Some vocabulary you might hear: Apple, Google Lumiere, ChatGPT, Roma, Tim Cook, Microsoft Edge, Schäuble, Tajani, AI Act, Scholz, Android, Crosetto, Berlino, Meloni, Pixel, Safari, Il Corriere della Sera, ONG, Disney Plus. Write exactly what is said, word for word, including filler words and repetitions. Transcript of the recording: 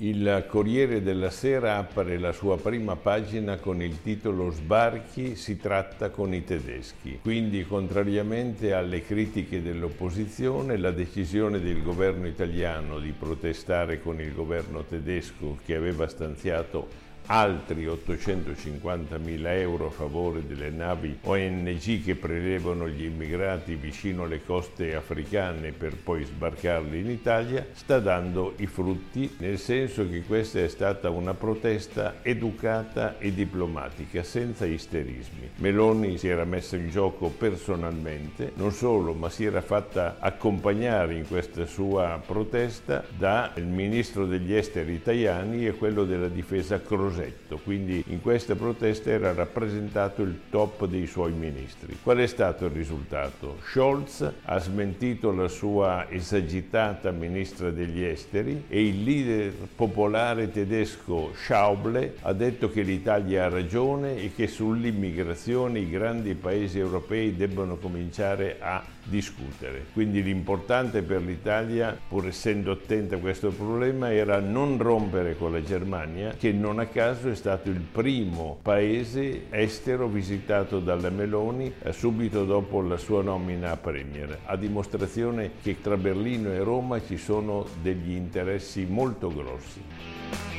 Il Corriere della Sera apre la sua prima pagina con il titolo "Sbarchi, si tratta con i tedeschi". Quindi, contrariamente alle critiche dell'opposizione, la decisione del governo italiano di protestare con il governo tedesco, che aveva stanziato altri ottocentocinquantamila euro a favore delle navi O N G che prelevano gli immigrati vicino alle coste africane per poi sbarcarli in Italia, sta dando i frutti, nel senso che questa è stata una protesta educata e diplomatica, senza isterismi. Meloni si era messa in gioco personalmente, non solo, ma si era fatta accompagnare in questa sua protesta dal ministro degli esteri Tajani e quello della difesa Crosetto. Quindi in questa protesta era rappresentato il top dei suoi ministri. Qual è stato il risultato? Scholz ha smentito la sua esagitata ministra degli esteri e il leader popolare tedesco Schäuble ha detto che l'Italia ha ragione e che sull'immigrazione i grandi paesi europei debbono cominciare a discutere. Quindi l'importante per l'Italia, pur essendo attenta a questo problema, era non rompere con la Germania, che non ha A caso è stato il primo paese estero visitato dalla Meloni subito dopo la sua nomina a premier, a dimostrazione che tra Berlino e Roma ci sono degli interessi molto grossi.